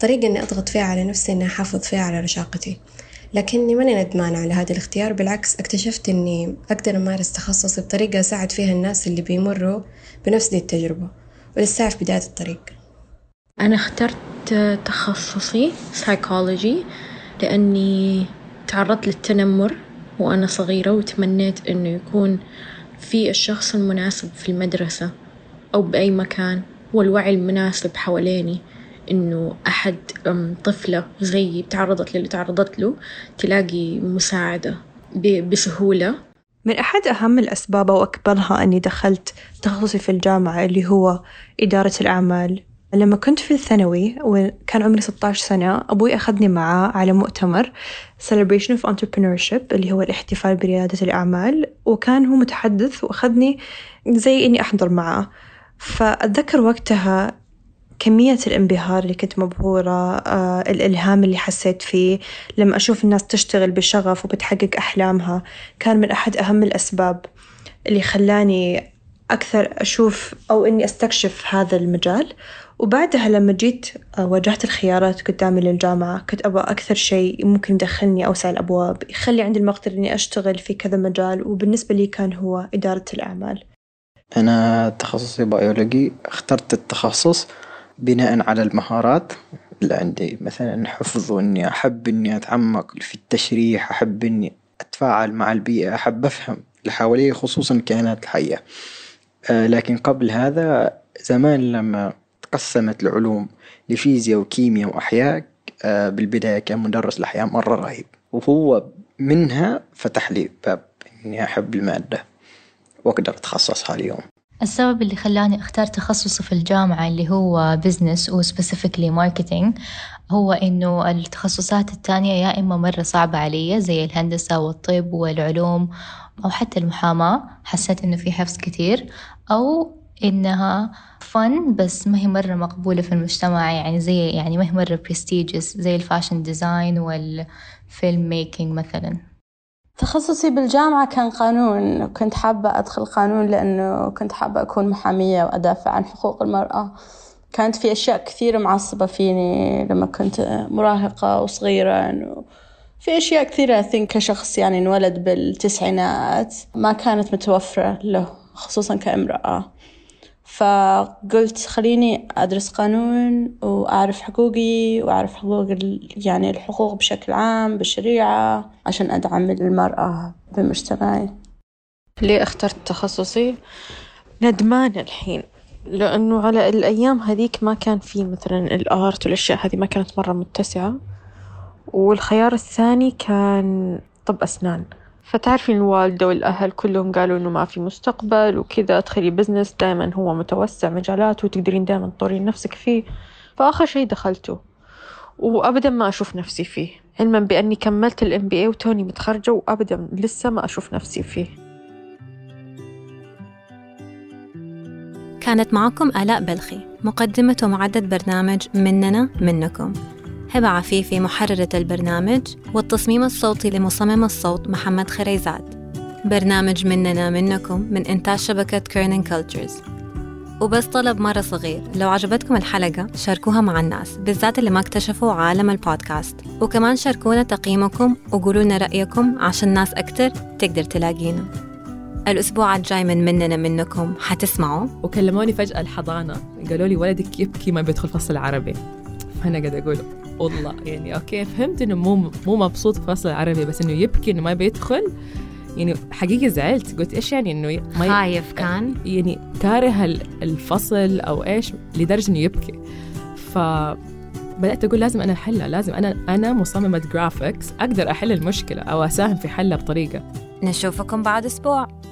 طريقة إني أضغط فيها على نفسي إني أحافظ فيها على رشاقتي. لكني ماني ندمانة على هذا الاختيار، بالعكس اكتشفت إني أقدر أمارس تخصصي بطريقة أساعد فيها الناس اللي بيمروا بنفس دي التجربة، ولسه في بداية الطريق. أنا اخترت تخصصي سايكولوجي لأني تعرضت للتنمر وأنا صغيرة، وتمنيت إنه يكون في الشخص المناسب في المدرسة أو بأي مكان، والوعي المناسب حواليني إنه أحد طفلة زيي تعرضت للي تعرضت له تلاقي مساعدة بسهولة. من أحد أهم الأسباب وأكبرها أني دخلت تخصصي في الجامعة اللي هو إدارة الأعمال. لما كنت في الثانوي وكان عمري 16 سنة، أبوي أخذني معاه على مؤتمر Celebration of Entrepreneurship اللي هو الاحتفال بريادة الأعمال، وكان هو متحدث وأخذني زي إني أحضر معاه. فأتذكر وقتها كمية الانبهار اللي كنت مبهورة، الإلهام اللي حسيت فيه لما أشوف الناس تشتغل بشغف وبتحقق أحلامها. كان من أحد أهم الأسباب اللي خلاني أكثر أشوف أو إني أستكشف هذا المجال. وبعدها لما جيت واجهت الخيارات قدامي للجامعة، كنت أبغى أكثر شيء ممكن يدخلني أوسع الأبواب، يخلي عندي المقدرة إني أشتغل في كذا مجال، وبالنسبة لي كان هو إدارة الأعمال. أنا تخصصي بيولوجي، اخترت التخصص بناء على المهارات اللي عندي، مثلا حفظ، وإني أحب إني أتعمق في التشريح، أحب إني أتفاعل مع البيئة، أحب أفهم اللي حواليه خصوصا الكائنات الحية. لكن قبل هذا زمان لما تقسمت العلوم لفيزياء وكيمياء وأحياء، بالبداية كان مدرس الأحياء مرة رهيب، وهو منها فتح لي باب إني أحب المادة وأقدر أتخصصها اليوم. السبب اللي خلاني أختار تخصصي في الجامعة اللي هو بزنس وسبيسيفيكلي ماركتينج هو إنه التخصصات التانية يا إما مرة صعبة علي زي الهندسة والطب والعلوم أو حتى المحاماة، حسيت إنه في حفظ كتير، أو إنها فن بس ما هي مرة مقبولة في المجتمع، يعني زي يعني ما هي مرة برستيجس زي الفاشن ديزاين والفيلم ميكينج مثلاً. تخصصي بالجامعة كان قانون، كنت حابة أدخل قانون لأنه كنت حابة أكون محامية وأدافع عن حقوق المرأة. كانت في أشياء كثيرة معصبة فيني لما كنت مراهقة وصغيرة، إنه في أشياء كثيرة كشخص يعني انولد بالتسعينات ما كانت متوفرة له خصوصا كامرأة. فقلت خليني أدرس قانون وأعرف حقوقي وأعرف حقوق يعني الحقوق بشكل عام بالشريعة عشان أدعم المرأة بمجتمعي. ليه اخترت تخصصي؟ ندمان الحين، لأنه على الأيام هذيك ما كان في مثلا الآرت والأشياء هذه ما كانت مرة متسعة. والخيار الثاني كان طب أسنان، فتعرفين الوالدة والأهل كلهم قالوا إنه ما في مستقبل وكذا، أدخلي بزنس دائما هو متوسع مجالات وتقدرين دائما تطورين نفسك فيه. فآخر شيء دخلته وأبدا ما أشوف نفسي فيه، علما بأني كملت الMBA وتوني متخرجة وأبدا لسه ما أشوف نفسي فيه. كانت معكم آلاء بلخي، مقدمة ومعدة برنامج مننا منكم، هبة عفيفي محررة البرنامج، والتصميم الصوتي لمصمم الصوت محمد خريزات. برنامج مننا منكم من إنتاج شبكة Learning Cultures. وبس طلب مرة صغير، لو عجبتكم الحلقة شاركوها مع الناس، بالذات اللي ما اكتشفوا عالم البودكاست، وكمان شاركونا تقييمكم وقولولنا رأيكم عشان الناس أكتر تقدر تلاقينا. الأسبوع الجاي من مننا منكم حتسمعوا. وكلموني فجأة الحضانة قالوا لي ولدك يبكي ما بيدخل فصل عربي، فأنا قاعدة أقول والله يعني أوكي فهمت إنه مو مبسوط في فصل العربي، بس إنه يبكي إنه ما بيدخل يعني حقيقة زعلت، قلت إيش يعني إنه خايف كان يعني كاره الفصل أو إيش لدرجة إنه يبكي. فبدأت أقول لازم أنا أحلها، لازم أنا مصممة جرافيكس أقدر أحل المشكلة أو أساهم في حلها بطريقة. نشوفكم بعد أسبوع.